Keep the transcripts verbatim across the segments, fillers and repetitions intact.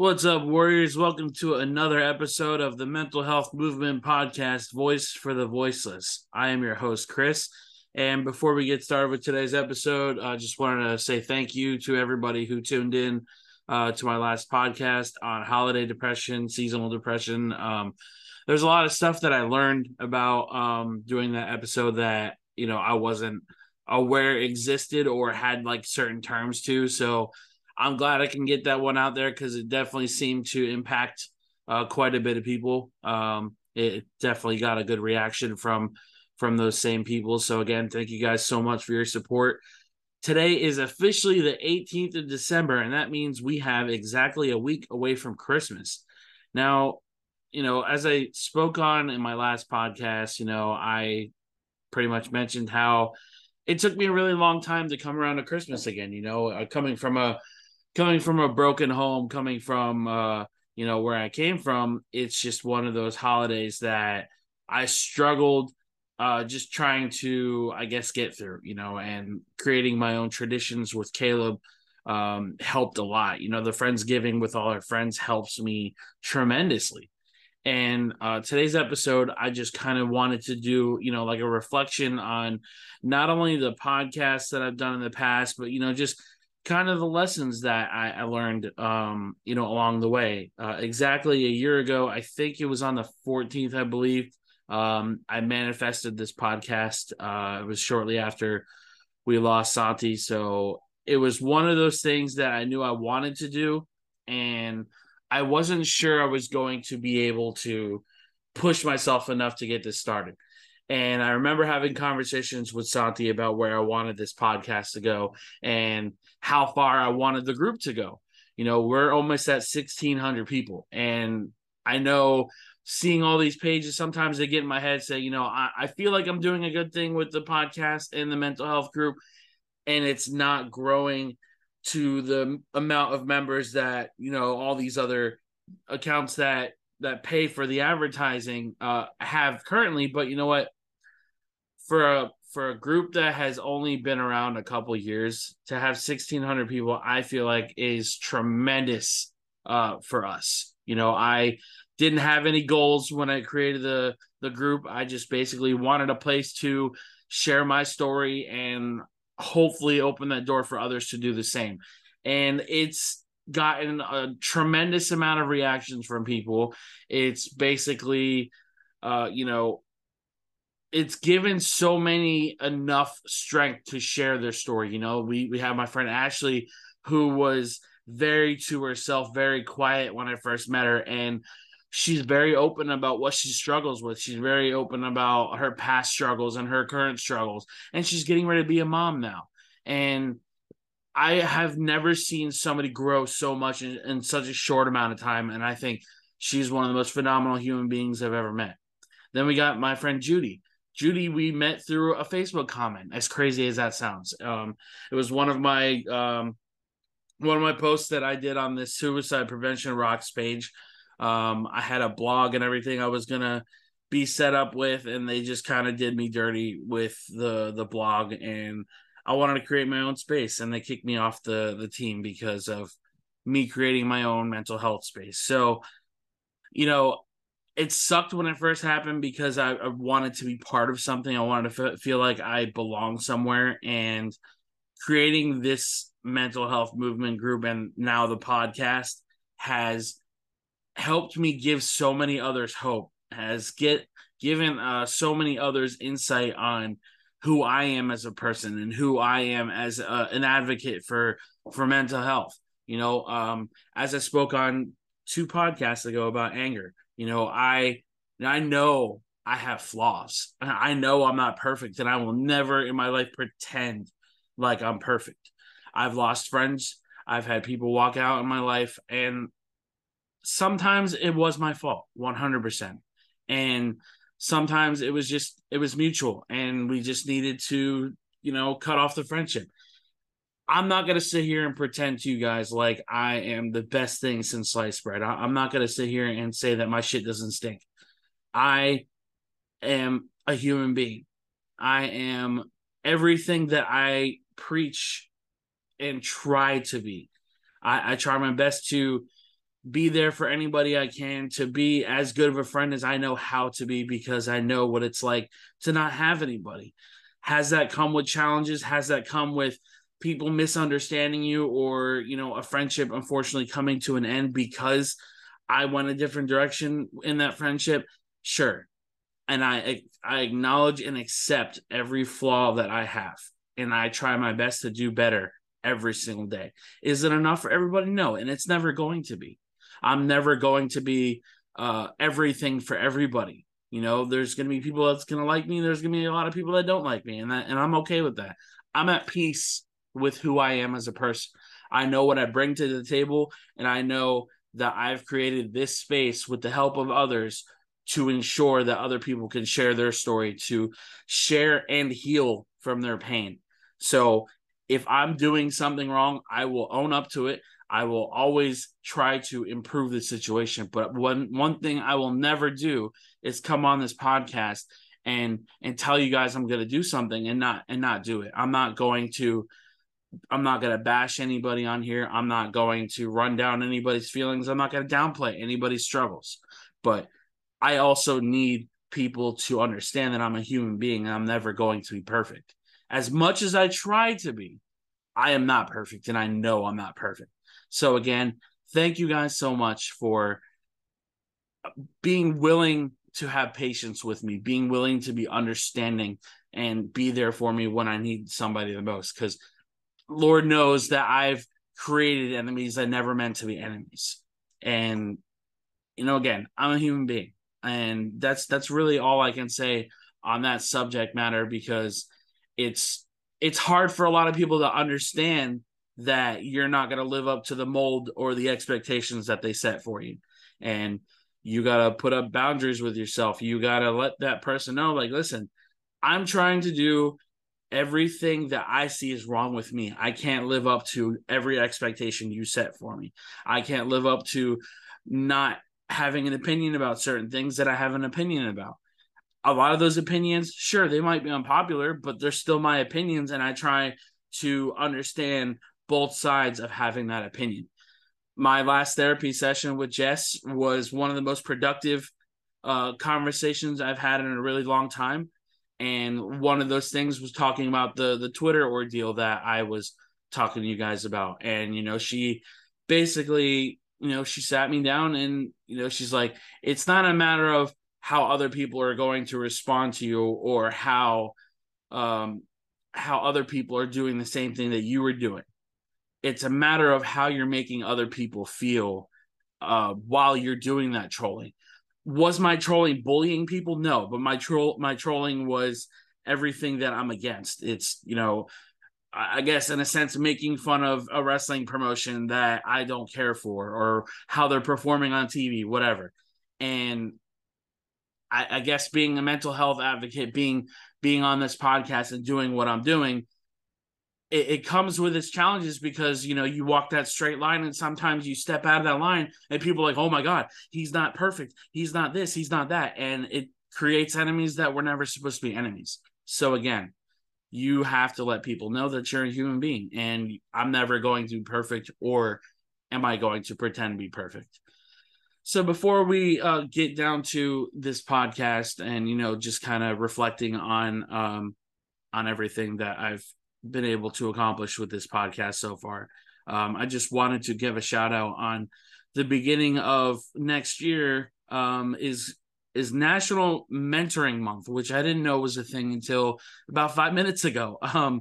What's up, warriors? Welcome to another episode of the Mental Health Movement Podcast, Voice for the Voiceless. I am your host, Chris. And before we get started with today's episode, I just wanted to say thank you to everybody who tuned in uh, to my last podcast on holiday depression, seasonal depression. Um, there's a lot of stuff that I learned about um, doing that episode that, you know, I wasn't aware existed or had like certain terms to. So I'm glad I can get that one out there because it definitely seemed to impact uh, quite a bit of people. Um, it definitely got a good reaction from from those same people. So again, thank you guys so much for your support. Today is officially the eighteenth of December, and that means we have exactly a week away from Christmas. Now, you know, as I spoke on in my last podcast, you know, I pretty much mentioned how it took me a really long time to come around to Christmas again. You know, uh, coming from a Coming from a broken home, coming from, uh, you know, where I came from, it's just one of those holidays that I struggled uh, just trying to, I guess, get through, you know, and creating my own traditions with Caleb um, helped a lot. You know, the Friendsgiving with all our friends helps me tremendously. And uh, today's episode, I just kind of wanted to do, you know, like a reflection on not only the podcasts that I've done in the past, but, you know, just kind of the lessons that I, I learned, um, you know, along the way. Uh, exactly a year ago, I think it was on the fourteenth, I believe, um, I manifested this podcast. Uh, it was shortly after we lost Santi. So it was one of those things that I knew I wanted to do, and I wasn't sure I was going to be able to push myself enough to get this started. And I remember having conversations with Santi about where I wanted this podcast to go and how far I wanted the group to go. You know, we're almost at sixteen hundred people. And I know seeing all these pages, sometimes they get in my head, say, you know, I, I feel like I'm doing a good thing with the podcast and the mental health group, and it's not growing to the amount of members that, you know, all these other accounts that that pay for the advertising uh, have currently. But you know what? For a for a group that has only been around a couple years, to have sixteen hundred people, I feel like is tremendous uh, for us. You know, I didn't have any goals when I created the the group. I just basically wanted a place to share my story and hopefully open that door for others to do the same. And it's gotten a tremendous amount of reactions from people. It's basically, uh, you know, it's given so many enough strength to share their story. You know, we we have my friend Ashley, who was very to herself, very quiet when I first met her, and she's very open about what she struggles with. She's very open about her past struggles and her current struggles, and she's getting ready to be a mom now. And I have never seen somebody grow so much in, in such a short amount of time, and I think she's one of the most phenomenal human beings I've ever met. Then we got my friend Judy. Judy, we met through a Facebook comment, as crazy as that sounds. Um, it was one of my um, one of my posts that I did on this Suicide Prevention Rocks page. Um, I had a blog and everything I was going to be set up with, and they just kind of did me dirty with the, the blog, and I wanted to create my own space, and they kicked me off the, the team because of me creating my own mental health space. So, you know, it sucked when it first happened because I, I wanted to be part of something. I wanted to f- feel like I belong somewhere, and creating this mental health movement group and now the podcast has helped me give so many others hope, has get given uh, so many others insight on who I am as a person and who I am as a, an advocate for, for mental health. You know, um, as I spoke on two podcasts ago about anger, you know, I, I know I have flaws. I know I'm not perfect, and I will never in my life pretend like I'm perfect. I've lost friends. I've had people walk out in my life, and sometimes it was my fault, one hundred percent. And sometimes it was just, it was mutual, and we just needed to, you know, cut off the friendship. I'm not going to sit here and pretend to you guys like I am the best thing since sliced bread. I, I'm not going to sit here and say that my shit doesn't stink. I am a human being. I am everything that I preach and try to be. I, I try my best to be there for anybody I can, to be as good of a friend as I know how to be, because I know what it's like to not have anybody. Has that come with challenges? Has that come with people misunderstanding you, or, you know, a friendship unfortunately coming to an end because I went a different direction in that friendship? Sure. And I I acknowledge and accept every flaw that I have, and I try my best to do better every single day. Is it enough for everybody? No, and it's never going to be. I'm never going to be uh, everything for everybody. You know, there's going to be people that's going to like me. There's going to be a lot of people that don't like me, and that, and I'm okay with that. I'm at peace with who I am as a person. I know what I bring to the table, and I know that I've created this space with the help of others to ensure that other people can share their story, to share and heal from their pain. So if I'm doing something wrong, I will own up to it. I will always try to improve the situation. But one one thing I will never do is come on this podcast and and tell you guys I'm going to do something and not and not do it. I'm not going to I'm not going to bash anybody on here. I'm not going to run down anybody's feelings. I'm not going to downplay anybody's struggles. But I also need people to understand that I'm a human being, and I'm never going to be perfect. As much as I try to be, I am not perfect, and I know I'm not perfect. So again, thank you guys so much for being willing to have patience with me, being willing to be understanding and be there for me when I need somebody the most, because Lord knows that I've created enemies that never meant to be enemies. And, you know, again, I'm a human being, and that's that's really all I can say on that subject matter, because it's it's hard for a lot of people to understand that you're not going to live up to the mold or the expectations that they set for you. And you got to put up boundaries with yourself. You got to let that person know, like, listen, I'm trying to do everything that I see is wrong with me. I can't live up to every expectation you set for me. I can't live up to not having an opinion about certain things that I have an opinion about. A lot of those opinions, sure, they might be unpopular, but they're still my opinions, and I try to understand both sides of having that opinion. My last therapy session with Jess was one of the most productive uh, conversations I've had in a really long time. And one of those things was talking about the the Twitter ordeal that I was talking to you guys about. And, you know, she basically, you know, she sat me down and, you know, she's like, it's not a matter of how other people are going to respond to you, or how um, how other people are doing the same thing that you were doing. It's a matter of how you're making other people feel uh, while you're doing that trolling. Was my trolling bullying people? No, but my troll my trolling was everything that I'm against. It's, you know, I guess in a sense making fun of a wrestling promotion that I don't care for, or how they're performing on T V, whatever. And I, I guess being a mental health advocate, being being on this podcast and doing what I'm doing, it, it comes with its challenges, because, you know, you walk that straight line, and sometimes you step out of that line and people are like, oh my God, he's not perfect. He's not this, he's not that. And it creates enemies that were never supposed to be enemies. So again, you have to let people know that you're a human being, and I'm never going to be perfect, or am I going to pretend to be perfect? So before we uh, get down to this podcast and, you know, just kind of reflecting on um, on everything that I've been able to accomplish with this podcast so far, um, I just wanted to give a shout out on the beginning of next year um, is is National Mentoring Month, which I didn't know was a thing until about five minutes ago. Um,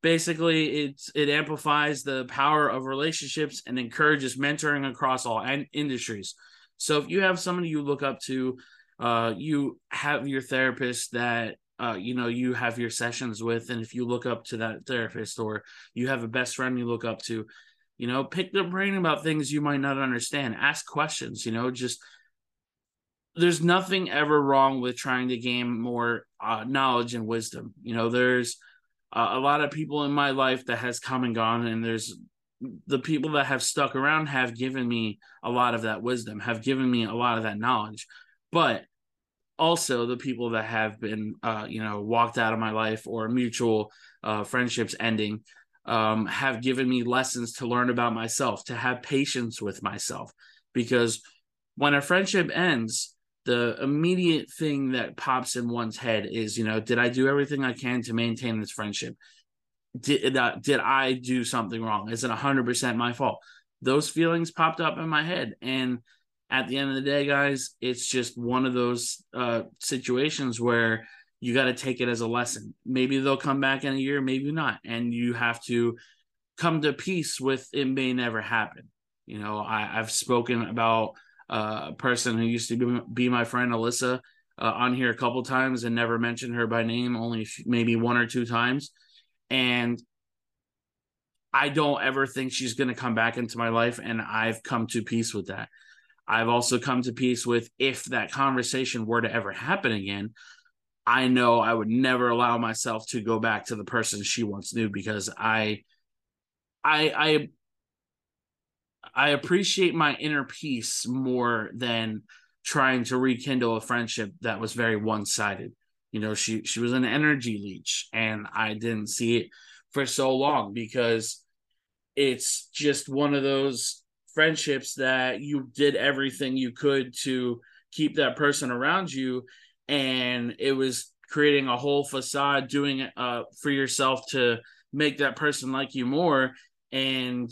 basically, it's, it amplifies the power of relationships and encourages mentoring across all an- industries. So if you have somebody you look up to, uh, you have your therapist that uh, you know, you have your sessions with, and if you look up to that therapist, or you have a best friend you look up to, you know, pick their brain about things you might not understand. Ask questions, you know, just there's nothing ever wrong with trying to gain more uh, knowledge and wisdom. You know, there's uh, a lot of people in my life that has come and gone, and there's the people that have stuck around have given me a lot of that wisdom, have given me a lot of that knowledge. But also the people that have been, uh, you know, walked out of my life, or mutual uh, friendships ending, um, have given me lessons to learn about myself, to have patience with myself. Because when a friendship ends, the immediate thing that pops in one's head is, you know, did I do everything I can to maintain this friendship? Did, uh, did I do something wrong? Is it one hundred percent my fault? Those feelings popped up in my head. And at the end of the day, guys, it's just one of those uh, situations where you got to take it as a lesson. Maybe they'll come back in a year, maybe not. And you have to come to peace with it may never happen. You know, I, I've spoken about uh, a person who used to be, be my friend, Alyssa, uh, on here a couple times, and never mentioned her by name, only maybe one or two times. And I don't ever think she's going to come back into my life. And I've come to peace with that. I've also come to peace with, if that conversation were to ever happen again, I know I would never allow myself to go back to the person she once knew, because I, I, I, I appreciate my inner peace more than trying to rekindle a friendship that was very one-sided. You know, she, she was an energy leech, and I didn't see it for so long, because it's just one of those friendships that you did everything you could to keep that person around you. And it was creating a whole facade, doing it uh, for yourself to make that person like you more, and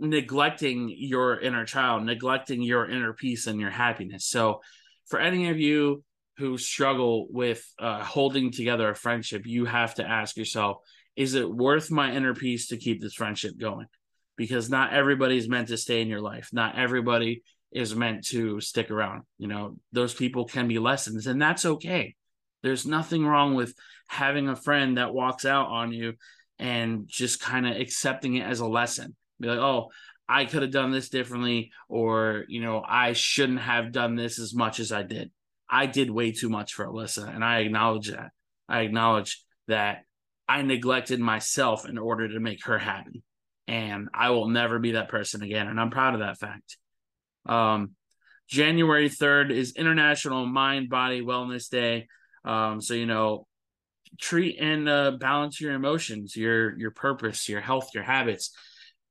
neglecting your inner child, neglecting your inner peace and your happiness. So for any of you who struggle with uh, holding together a friendship, you have to ask yourself, is it worth my inner peace to keep this friendship going? Because not everybody's meant to stay in your life. Not everybody is meant to stick around. You know, those people can be lessons, and that's okay. There's nothing wrong with having a friend that walks out on you and just kind of accepting it as a lesson. Be like, oh, I could have done this differently, or, you know, I shouldn't have done this as much as I did. I did way too much for Alyssa, and I acknowledge that. I acknowledge that I neglected myself in order to make her happy, and I will never be that person again, and I'm proud of that fact. Um, January third is International Mind Body Wellness Day, um, so, you know, treat and uh, balance your emotions, your your purpose, your health, your habits.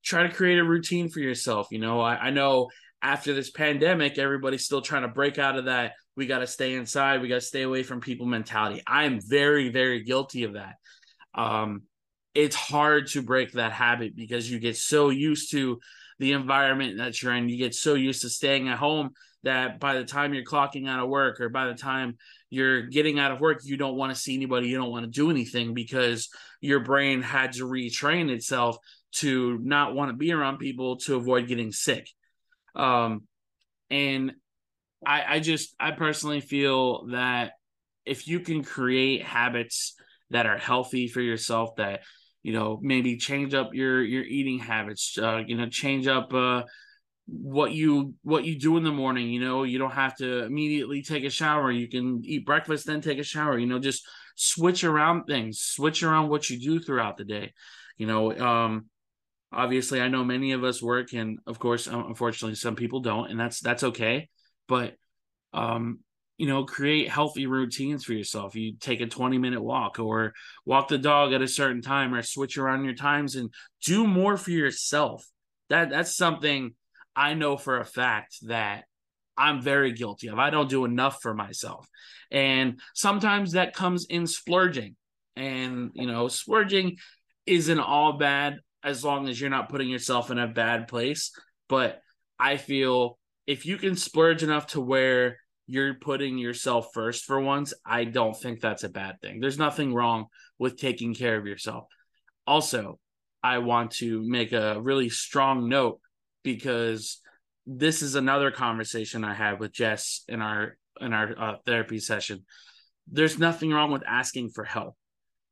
Try to create a routine for yourself. You know, I, I know after this pandemic, everybody's still trying to break out of that, we got to stay inside, we got to stay away from people mentality. I'm very, very guilty of that. Um, it's hard to break that habit because you get so used to the environment that you're in. You get so used to staying at home that by the time you're clocking out of work, or by the time you're getting out of work, you don't want to see anybody. You don't want to do anything, because your brain had to retrain itself to not want to be around people to avoid getting sick. Um, and I, I just, I personally feel that if you can create habits that are healthy for yourself, that, you know, maybe change up your, your eating habits, uh, you know, change up, uh, what you, what you do in the morning. You know, you don't have to immediately take a shower. You can eat breakfast, then take a shower. You know, just switch around things, switch around what you do throughout the day. You know, um, obviously I know many of us work, and of course, unfortunately, some people don't, and that's, that's okay. But, um, you know, create healthy routines for yourself. You take a twenty minute walk, or walk the dog at a certain time, or switch around your times and do more for yourself. That that's something I know for a fact that I'm very guilty of. I don't do enough for myself. And sometimes that comes in splurging, and, you know, splurging isn't all bad as long as you're not putting yourself in a bad place. But I feel if you can splurge enough to where you're putting yourself first for once, I don't think that's a bad thing. There's nothing wrong with taking care of yourself. Also, I want to make a really strong note, because this is another conversation I had with Jess in our in our uh, therapy session. there's nothing wrong with asking for help.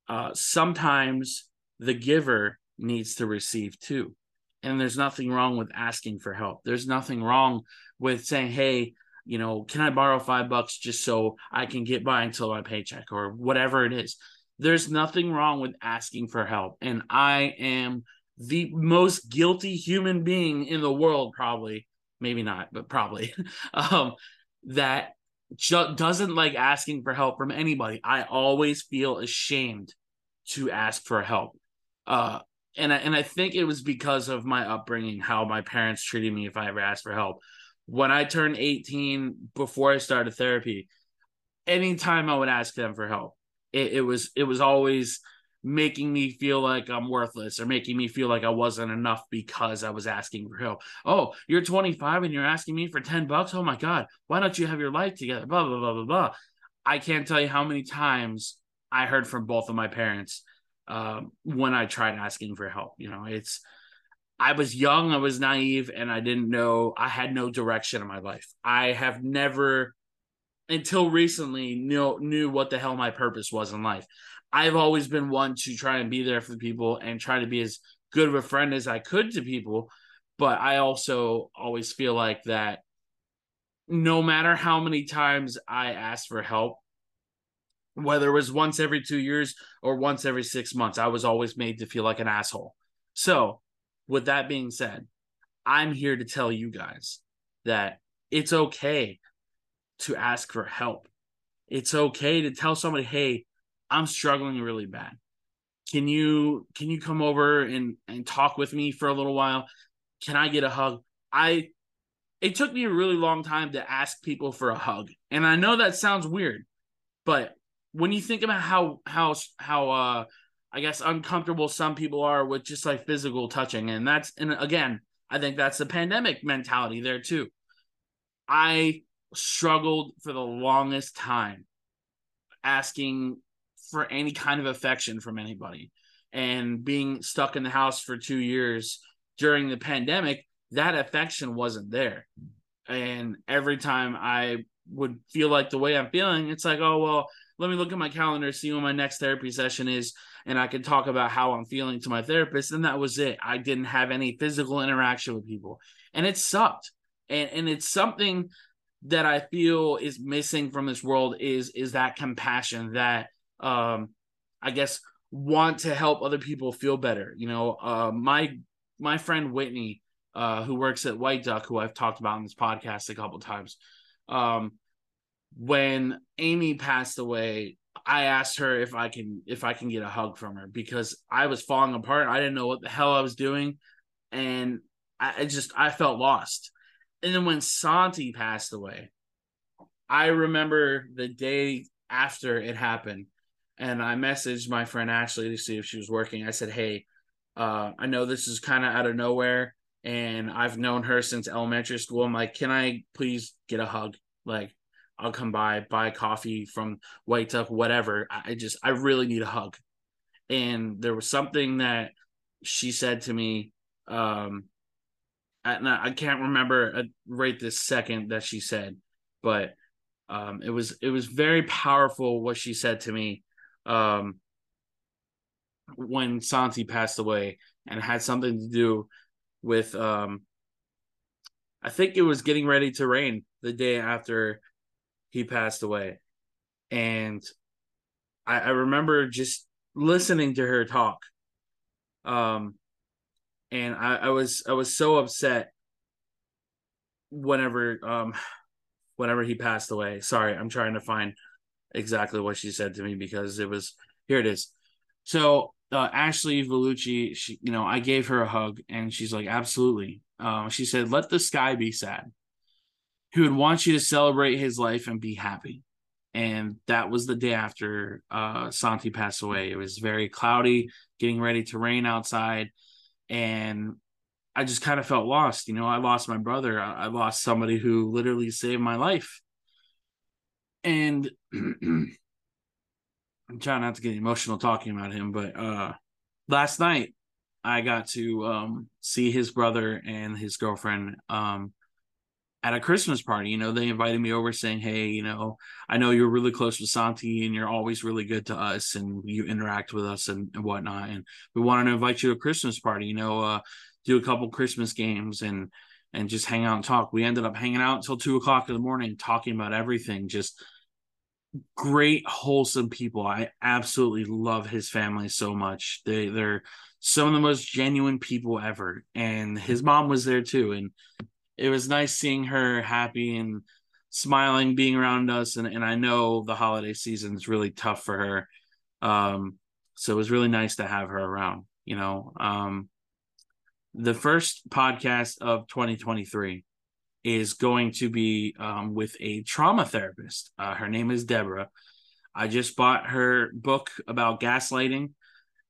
Uh, sometimes the giver needs to receive too. And there's nothing wrong with asking for help. There's nothing wrong with saying, hey, you know, can I borrow five bucks just so I can get by until my paycheck or whatever it is. There's nothing wrong with asking for help. And I am the most guilty human being in the world, probably, maybe not, but probably, um, that ju- doesn't like asking for help from anybody. I always feel ashamed to ask for help. Uh, and I, and I think it was because of my upbringing, how my parents treated me if I ever asked for help. When I turned eighteen, before I started therapy, anytime I would ask them for help, it, it was it was always making me feel like I'm worthless or making me feel like I wasn't enough because I was asking for help. Oh, you're twenty-five and you're asking me for ten bucks? Oh my God, why don't you have your life together? Blah, blah, blah, blah, blah. I can't tell you how many times I heard from both of my parents um, when I tried asking for help. You know, it's, I was young, I was naive, and I didn't know, I had no direction in my life. I have never, until recently, knew, knew what the hell my purpose was in life. I've always been one to try and be there for people and try to be as good of a friend as I could to people. But I also always feel like that no matter how many times I asked for help, whether it was once every two years or once every six months, I was always made to feel like an asshole. So with that being said, I'm here to tell you guys that it's okay to ask for help. It's okay to tell somebody, hey, I'm struggling really bad. Can you can you come over and, and talk with me for a little while? Can I get a hug? I it took me a really long time to ask people for a hug. And I know that sounds weird, but when you think about how how how uh I guess uncomfortable some people are with just like physical touching, and that's and again, I think that's the pandemic mentality there too. I struggled for the longest time asking for any kind of affection from anybody, and being stuck in the house for two years during the pandemic, that affection wasn't there. And every time I would feel like the way I'm feeling, it's like, oh, well, let me look at my calendar, see when my next therapy session is. And I could talk about how I'm feeling to my therapist. And that was it. I didn't have any physical interaction with people, and it sucked. And, and it's something that I feel is missing from this world is, is that compassion that, um, I guess, want to help other people feel better. You know, uh, my, my friend Whitney, uh, who works at White Duck, who I've talked about in this podcast a couple of times. Um, when Amy passed away, I asked her if I can, if I can get a hug from her because I was falling apart. I didn't know what the hell I was doing. And I, I just, I felt lost. And then when Santi passed away, I remember the day after it happened, and I messaged my friend Ashley to see if she was working. I said, hey, uh, I know this is kind of out of nowhere, and I've known her since elementary school. I'm like, can I please get a hug? Like, I'll come by, buy coffee from White Duck, whatever. I just, I really need a hug. And there was something that she said to me, um, and I can't remember right this second that she said, but um, it was, it was very powerful what she said to me. Um, when Santi passed away, and it had something to do with, um, I think it was getting ready to rain the day after he passed away. And I, I remember just listening to her talk. Um, and I, I was, I was so upset whenever, um, whenever he passed away. Sorry, I'm trying to find exactly what she said to me because it was, here it is. So uh, Ashley Vellucci, she, you know, I gave her a hug, and she's like, absolutely. Um, she said, let the sky be sad. He would want you to celebrate his life and be happy. And that was the day after uh, Santi passed away. It was very cloudy, getting ready to rain outside. And I just kind of felt lost. You know, I lost my brother. I, I lost somebody who literally saved my life. And I'm trying not to get emotional talking about him, but uh, last night I got to um, see his brother and his girlfriend um, at a Christmas party, you know, they invited me over saying, hey, you know, I know you're really close with Santi and you're always really good to us and you interact with us and, and whatnot. And we wanted to invite you to a Christmas party, you know, uh, do a couple Christmas games and, and just hang out and talk. We ended up hanging out until two o'clock in the morning, talking about everything. Just great, wholesome people. I absolutely love his family so much. They, they're some of the most genuine people ever. And his mom was there too. And it was nice seeing her happy and smiling, being around us. And, and I know the holiday season is really tough for her. Um, so it was really nice to have her around, you know. Um, the first podcast of twenty twenty-three is going to be um, with a trauma therapist. Uh, her name is Deborah. I just bought her book about gaslighting,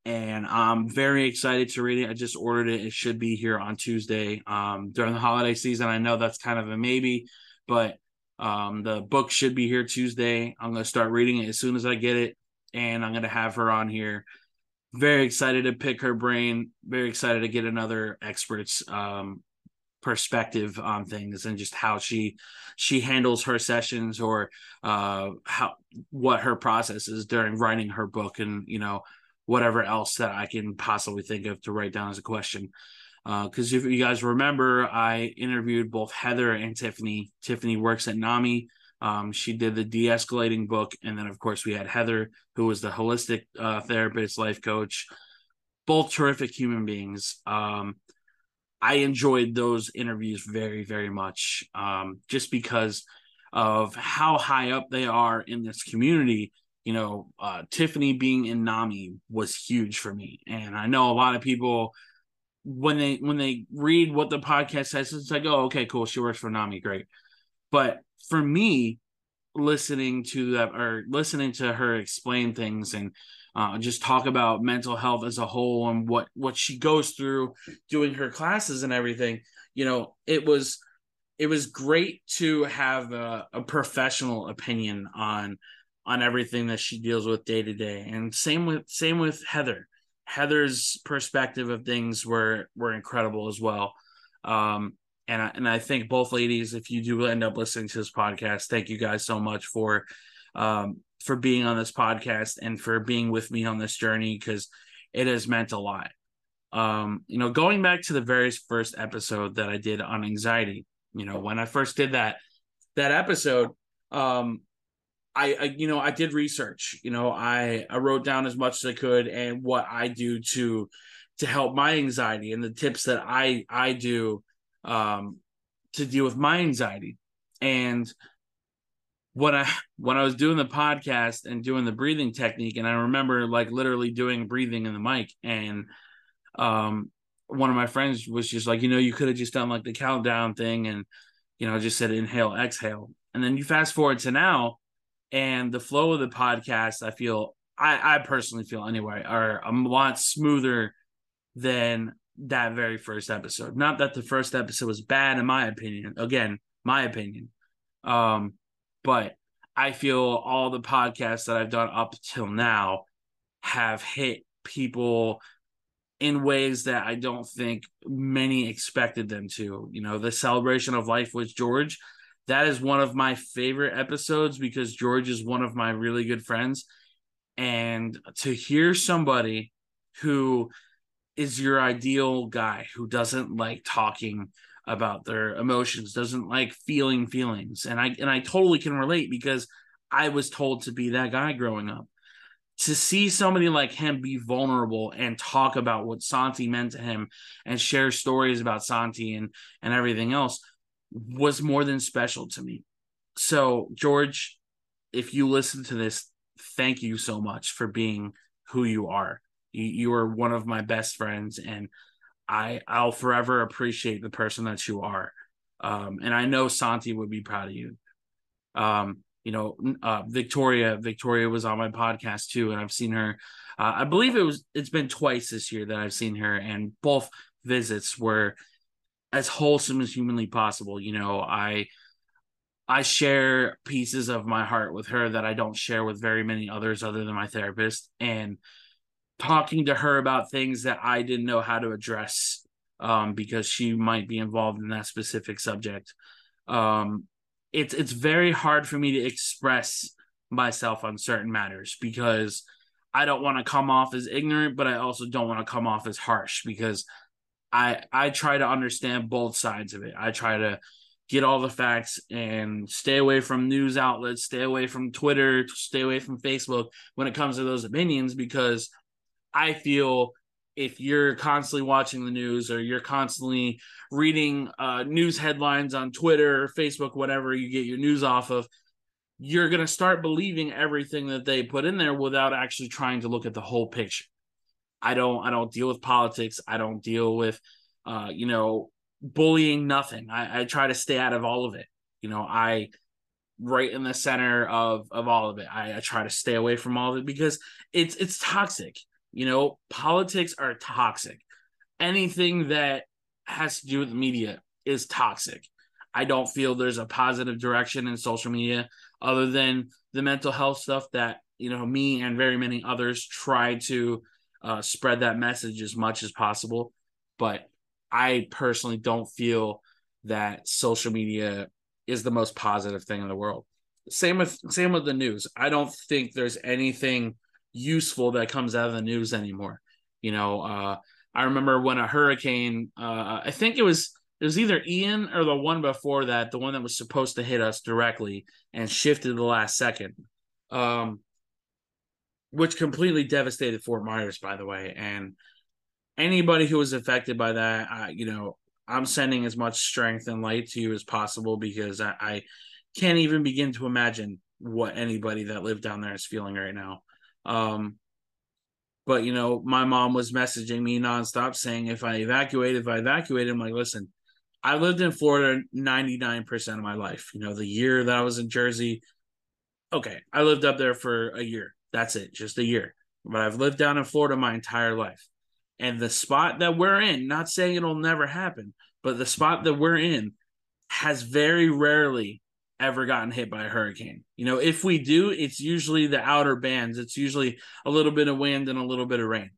and I'm very excited to read it. I just ordered it. It should be here on Tuesday um, during the holiday season. I know that's kind of a maybe, but um, the book should be here Tuesday. I'm going to start reading it as soon as I get it, and I'm going to have her on here. Very excited to pick her brain. Very excited to get another expert's um, perspective on things and just how she she handles her sessions, or uh, how what her process is during writing her book, and, you know, whatever else that I can possibly think of to write down as a question. Because uh, if you guys remember, I interviewed both Heather and Tiffany. Tiffany works at NAMI. Um, she did the de-escalating book. And then, of course, we had Heather, who was the holistic uh, therapist, life coach. Both terrific human beings. Um, I enjoyed those interviews very, very much, um, just because of how high up they are in this community. You know, uh, Tiffany being in NAMI was huge for me. And I know a lot of people, when they when they read what the podcast says, it's like, oh, okay, cool, she works for NAMI, great. But for me, listening to that or listening to her explain things and uh, just talk about mental health as a whole and what, what she goes through doing her classes and everything, you know, it was, it was great to have a, a professional opinion on on everything that she deals with day to day. And same with, same with Heather. Heather's perspective of things were, were incredible as well. Um, and I, and I think both ladies, if you do end up listening to this podcast, thank you guys so much for, um, for being on this podcast and for being with me on this journey, because it has meant a lot. Um, you know, going back to the very first episode that I did on anxiety, you know, when I first did that, that episode, um, I, I, you know, I did research, you know, I, I wrote down as much as I could and what I do to, to help my anxiety and the tips that I, I do um, to deal with my anxiety. And when I, when I was doing the podcast and doing the breathing technique, and I remember like literally doing breathing in the mic, and um, one of my friends was just like, you know, you could have just done like the countdown thing and, you know, just said, inhale, exhale. And then you fast forward to now, and the flow of the podcast, I feel, I, I personally feel anyway, are a lot smoother than that very first episode. Not that the first episode was bad, in my opinion. Again, my opinion. Um, but I feel all the podcasts that I've done up till now have hit people in ways that I don't think many expected them to. You know, the celebration of life with George, that is one of my favorite episodes, because George is one of my really good friends. And to hear somebody who is your ideal guy, who doesn't like talking about their emotions, doesn't like feeling feelings. And I, and I totally can relate, because I was told to be that guy growing up. To see somebody like him be vulnerable and talk about what Santi meant to him and share stories about Santi and, and everything else, was more than special to me. So, George, if you listen to this, thank you so much for being who you are. You, you are one of my best friends, and I, I'll forever appreciate the person that you are. Um, and I know Santi would be proud of you. Um, you know, uh, Victoria, Victoria was on my podcast too, and I've seen her. Uh, I believe it was, it's been twice this year that I've seen her, and both visits were as wholesome as humanly possible. You know, I, I share pieces of my heart with her that I don't share with very many others other than my therapist, and talking to her about things that I didn't know how to address um, because she might be involved in that specific subject. um, it's it's very hard for me to express myself on certain matters because I don't want to come off as ignorant, but I also don't want to come off as harsh because I I try to understand both sides of it. I try to get all the facts and stay away from news outlets, stay away from Twitter, stay away from Facebook when it comes to those opinions, because I feel if you're constantly watching the news or you're constantly reading uh, news headlines on Twitter, Facebook, whatever you get your news off of, you're going to start believing everything that they put in there without actually trying to look at the whole picture. I don't, I don't deal with politics. I don't deal with, uh, you know, bullying, nothing. I, I try to stay out of all of it. You know, I right in the center of, of all of it. I, I try to stay away from all of it because it's, it's toxic. You know, politics are toxic. Anything that has to do with the media is toxic. I don't feel there's a positive direction in social media other than the mental health stuff that, you know, me and very many others try to uh, spread that message as much as possible. But I personally don't feel that social media is the most positive thing in the world. Same with, same with the news. I don't think there's anything useful that comes out of the news anymore. You know, uh, I remember when a hurricane, uh, I think it was, it was either Ian or the one before that, the one that was supposed to hit us directly and shifted the last second, um, which completely devastated Fort Myers, by the way. And anybody who was affected by that, I, you know, I'm sending as much strength and light to you as possible because I, I can't even begin to imagine what anybody that lived down there is feeling right now. Um, but, you know, my mom was messaging me nonstop saying, if I evacuate, if I evacuate, I'm like, listen, I lived in Florida ninety-nine percent of my life. You know, the year that I was in Jersey, okay, I lived up there for a year. That's it, just a year. But I've lived down in Florida my entire life. And the spot that we're in, not saying it'll never happen, but the spot that we're in has very rarely ever gotten hit by a hurricane. You know, if we do, it's usually the outer bands. It's usually a little bit of wind and a little bit of rain.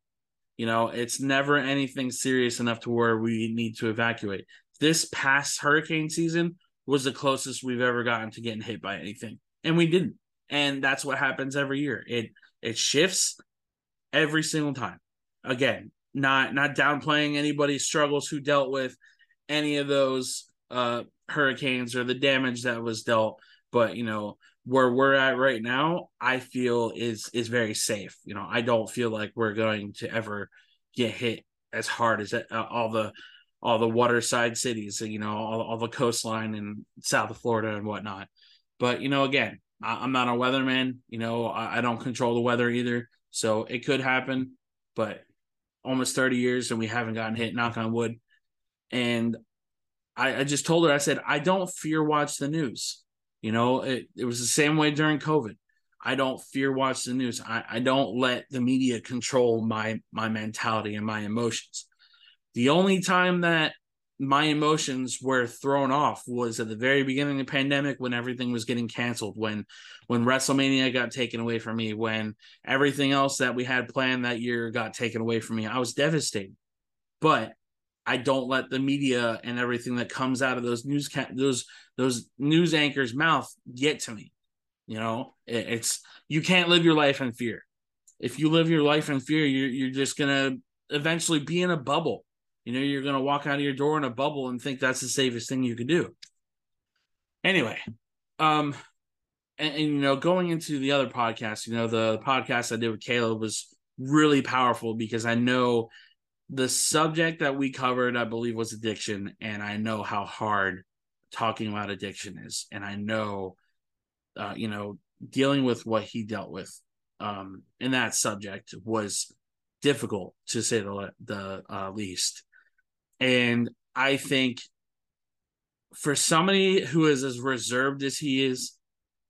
You know, it's never anything serious enough to where we need to evacuate. This past hurricane season was the closest we've ever gotten to getting hit by anything. And we didn't. And that's what happens every year. It it shifts every single time. Again, not not downplaying anybody's struggles who dealt with any of those uh, hurricanes or the damage that was dealt. But, you know, where we're at right now, I feel is is very safe. You know, I don't feel like we're going to ever get hit as hard as uh, all the all the waterside cities, you know, all, all the coastline in south of Florida and whatnot. But, you know, again, I'm not a weatherman. You know, I don't control the weather either. So it could happen, but almost thirty years and we haven't gotten hit, knock on wood. And I, I just told her, I said, I don't fear watch the news. You know, it, it was the same way during COVID. I don't fear watch the news. I, I don't let the media control my, my mentality and my emotions. The only time that my emotions were thrown off was at the very beginning of the pandemic when everything was getting canceled, when when WrestleMania got taken away from me, when everything else that we had planned that year got taken away from me. I was devastated. But I don't let the media and everything that comes out of those news ca- those those news anchors' mouth get to me. You know, it, it's you can't live your life in fear. If you live your life in fear, you're you're just gonna eventually be in a bubble. You know, you're going to walk out of your door in a bubble and think that's the safest thing you could do. Anyway, um, and, and, you know, going into the other podcast, you know, the podcast I did with Caleb was really powerful because I know the subject that we covered, I believe, was addiction. And I know how hard talking about addiction is. And I know, uh, you know, dealing with what he dealt with um, in that subject was difficult, to say the, the uh, least. And I think for somebody who is as reserved as he is,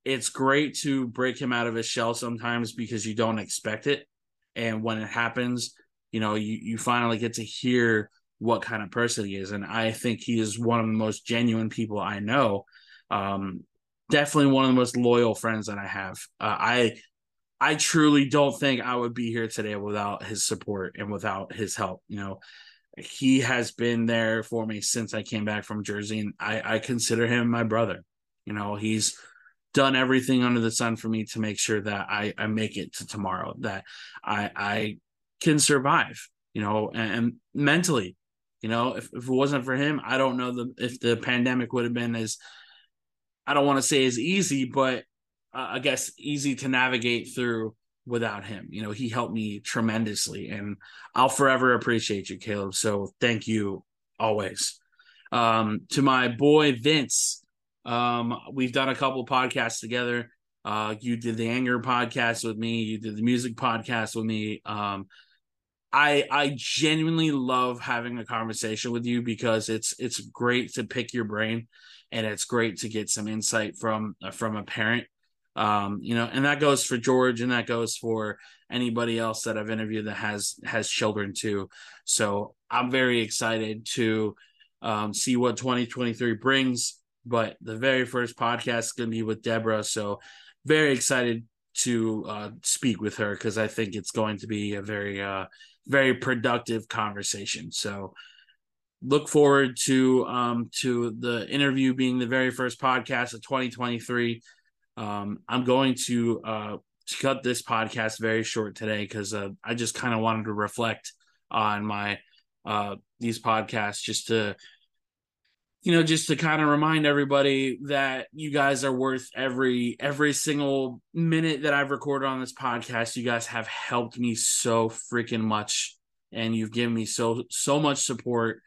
it's great to break him out of his shell sometimes because you don't expect it. And when it happens, you know, you, you finally get to hear what kind of person he is. And I think he is one of the most genuine people I know. Um, definitely one of the most loyal friends that I have. Uh, I I truly don't think I would be here today without his support and without his help. You know, he has been there for me since I came back from Jersey, and I, I consider him my brother. You know, he's done everything under the sun for me to make sure that I, I make it to tomorrow, that I, I can survive, you know, and, and mentally, you know, if, if it wasn't for him, I don't know the, if the pandemic would have been as, I don't want to say as easy, but uh, I guess easy to navigate through without him. You know, he helped me tremendously, and I'll forever appreciate you, Caleb. So thank you always. Um, to my boy, Vince, um, we've done a couple podcasts together. Uh, you did the anger podcast with me. You did the music podcast with me. Um, I, I genuinely love having a conversation with you, because it's, it's great to pick your brain, and it's great to get some insight from, from a parent. Um, you know, and that goes for George, and that goes for anybody else that I've interviewed that has, has children too. So I'm very excited to um, see what twenty twenty-three brings, but the very first podcast is going to be with Deborah. So very excited to uh, speak with her, because I think it's going to be a very, uh, very productive conversation. So look forward to, um, to the interview being the very first podcast of twenty twenty-three. Um, I'm going to uh, cut this podcast very short today, because uh, I just kind of wanted to reflect on my uh, these podcasts, just to, you know, just to kind of remind everybody that you guys are worth every every single minute that I've recorded on this podcast. You guys have helped me so freaking much, and you've given me so so much support,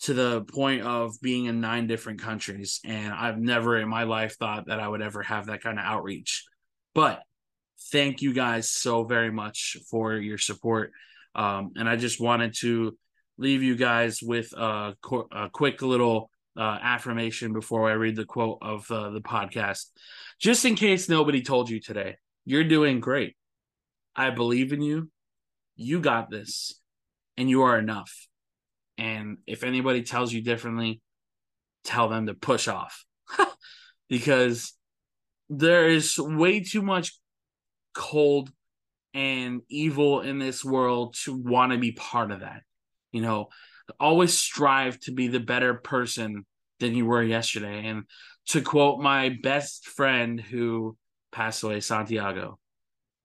to the point of being in nine different countries. And I've never in my life thought that I would ever have that kind of outreach. But thank you guys so very much for your support. Um, and I just wanted to leave you guys with a, a quick little uh, affirmation before I read the quote of uh, the podcast. Just in case nobody told you today, you're doing great. I believe in you. You got this. And you are enough. And if anybody tells you differently, tell them to push off because there is way too much cold and evil in this world to want to be part of that. You know, always strive to be the better person than you were yesterday. And to quote my best friend who passed away, Santiago,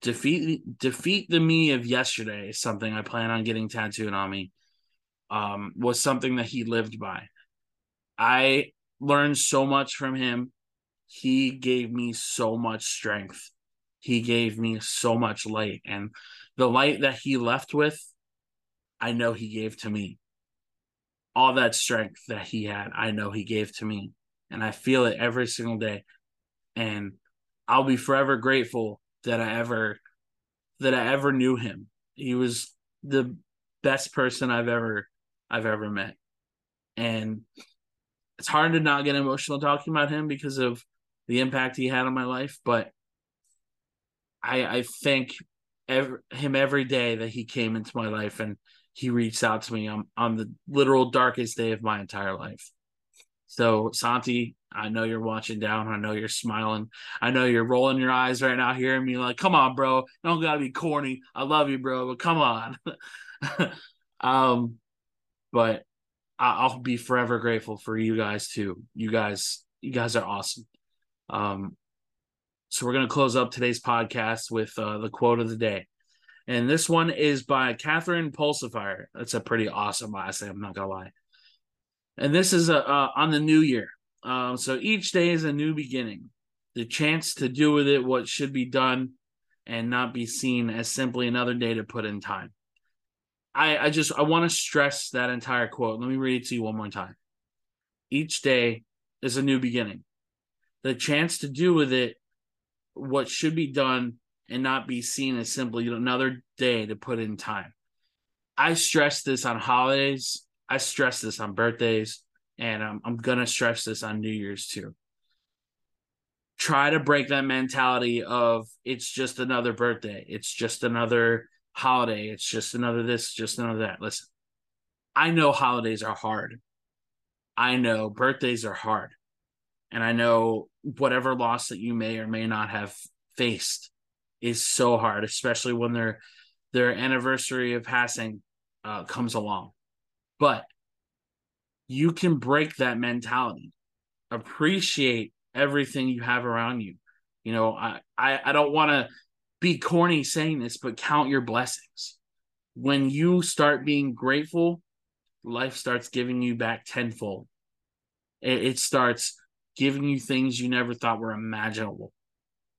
defeat, defeat the me of yesterday is something I plan on getting tattooed on me. Um, was something that he lived by. I learned so much from him. He gave me so much strength. He gave me so much light. And the light that he left with, I know he gave to me. All that strength that he had, I know he gave to me. And I feel it every single day. And I'll be forever grateful that I ever, that I ever knew him. He was the best person I've ever I've ever met. And it's hard to not get emotional talking about him because of the impact he had on my life. But I, I thank every, him every day that he came into my life and he reached out to me on, on the literal darkest day of my entire life. So, Santi, I know you're watching down. I know you're smiling. I know you're rolling your eyes right now hearing me like, come on, bro. Don't got to be corny. I love you, bro, but come on. um, but I'll be forever grateful for you guys too. You guys, you guys are awesome. Um, so we're going to close up today's podcast with uh, the quote of the day. And this one is by Catherine Pulsifier. That's a pretty awesome last name, I'm not going to lie. And this is a, uh, on the new year. Um, so each day is a new beginning, the chance to do with it what should be done and not be seen as simply another day to put in time. I, I just, I want to stress that entire quote. Let me read it to you one more time. Each day is a new beginning, the chance to do with it what should be done and not be seen as simply another day to put in time. I stress this on holidays. I stress this on birthdays. And I'm, I'm going to stress this on New Year's too. Try to break that mentality of it's just another birthday. It's just another holiday. It's just another this, just another that. Listen, I know holidays are hard. I know birthdays are hard. And I know whatever loss that you may or may not have faced is so hard, especially when their, their anniversary of passing uh, comes along. But you can break that mentality. Appreciate everything you have around you. You know, I, I, I don't want to be corny saying this, but count your blessings. When you start being grateful, life starts giving you back tenfold. It, it starts giving you things you never thought were imaginable.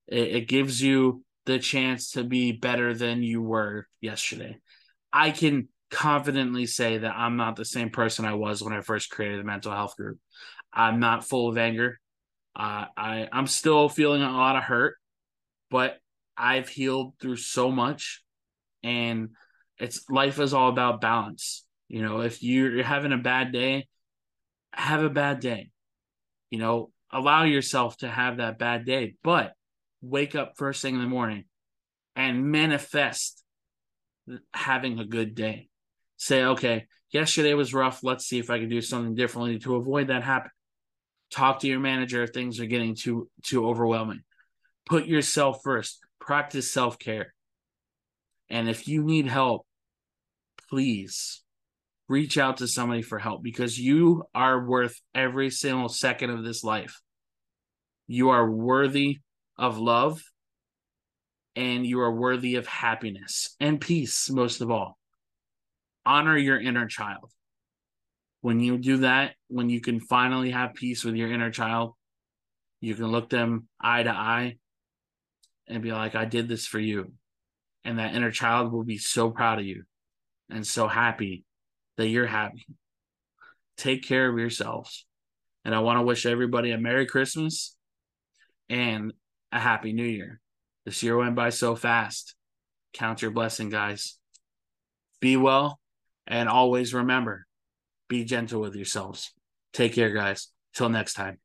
It, it gives you the chance to be better than you were yesterday. I can confidently say that I'm not the same person I was when I first created the mental health group. I'm not full of anger. Uh, I, I'm still feeling a lot of hurt, but I've healed through so much, and it's life is all about balance. You know, if you're having a bad day, have a bad day. You know, allow yourself to have that bad day, but wake up first thing in the morning and manifest having a good day. Say, okay, yesterday was rough. Let's see if I can do something differently to avoid that happening. Talk to your manager if things are getting too too overwhelming. Put yourself first. Practice self-care. And if you need help, please reach out to somebody for help, because you are worth every single second of this life. You are worthy of love, and you are worthy of happiness and peace, most of all. Honor your inner child. When you do that, when you can finally have peace with your inner child, you can look them eye to eye and be like, I did this for you. And that inner child will be so proud of you and so happy that you're happy. Take care of yourselves. And I want to wish everybody a Merry Christmas and a Happy New Year. This year went by so fast. Count your blessing, guys. Be well, and always remember, be gentle with yourselves. Take care, guys. Till next time.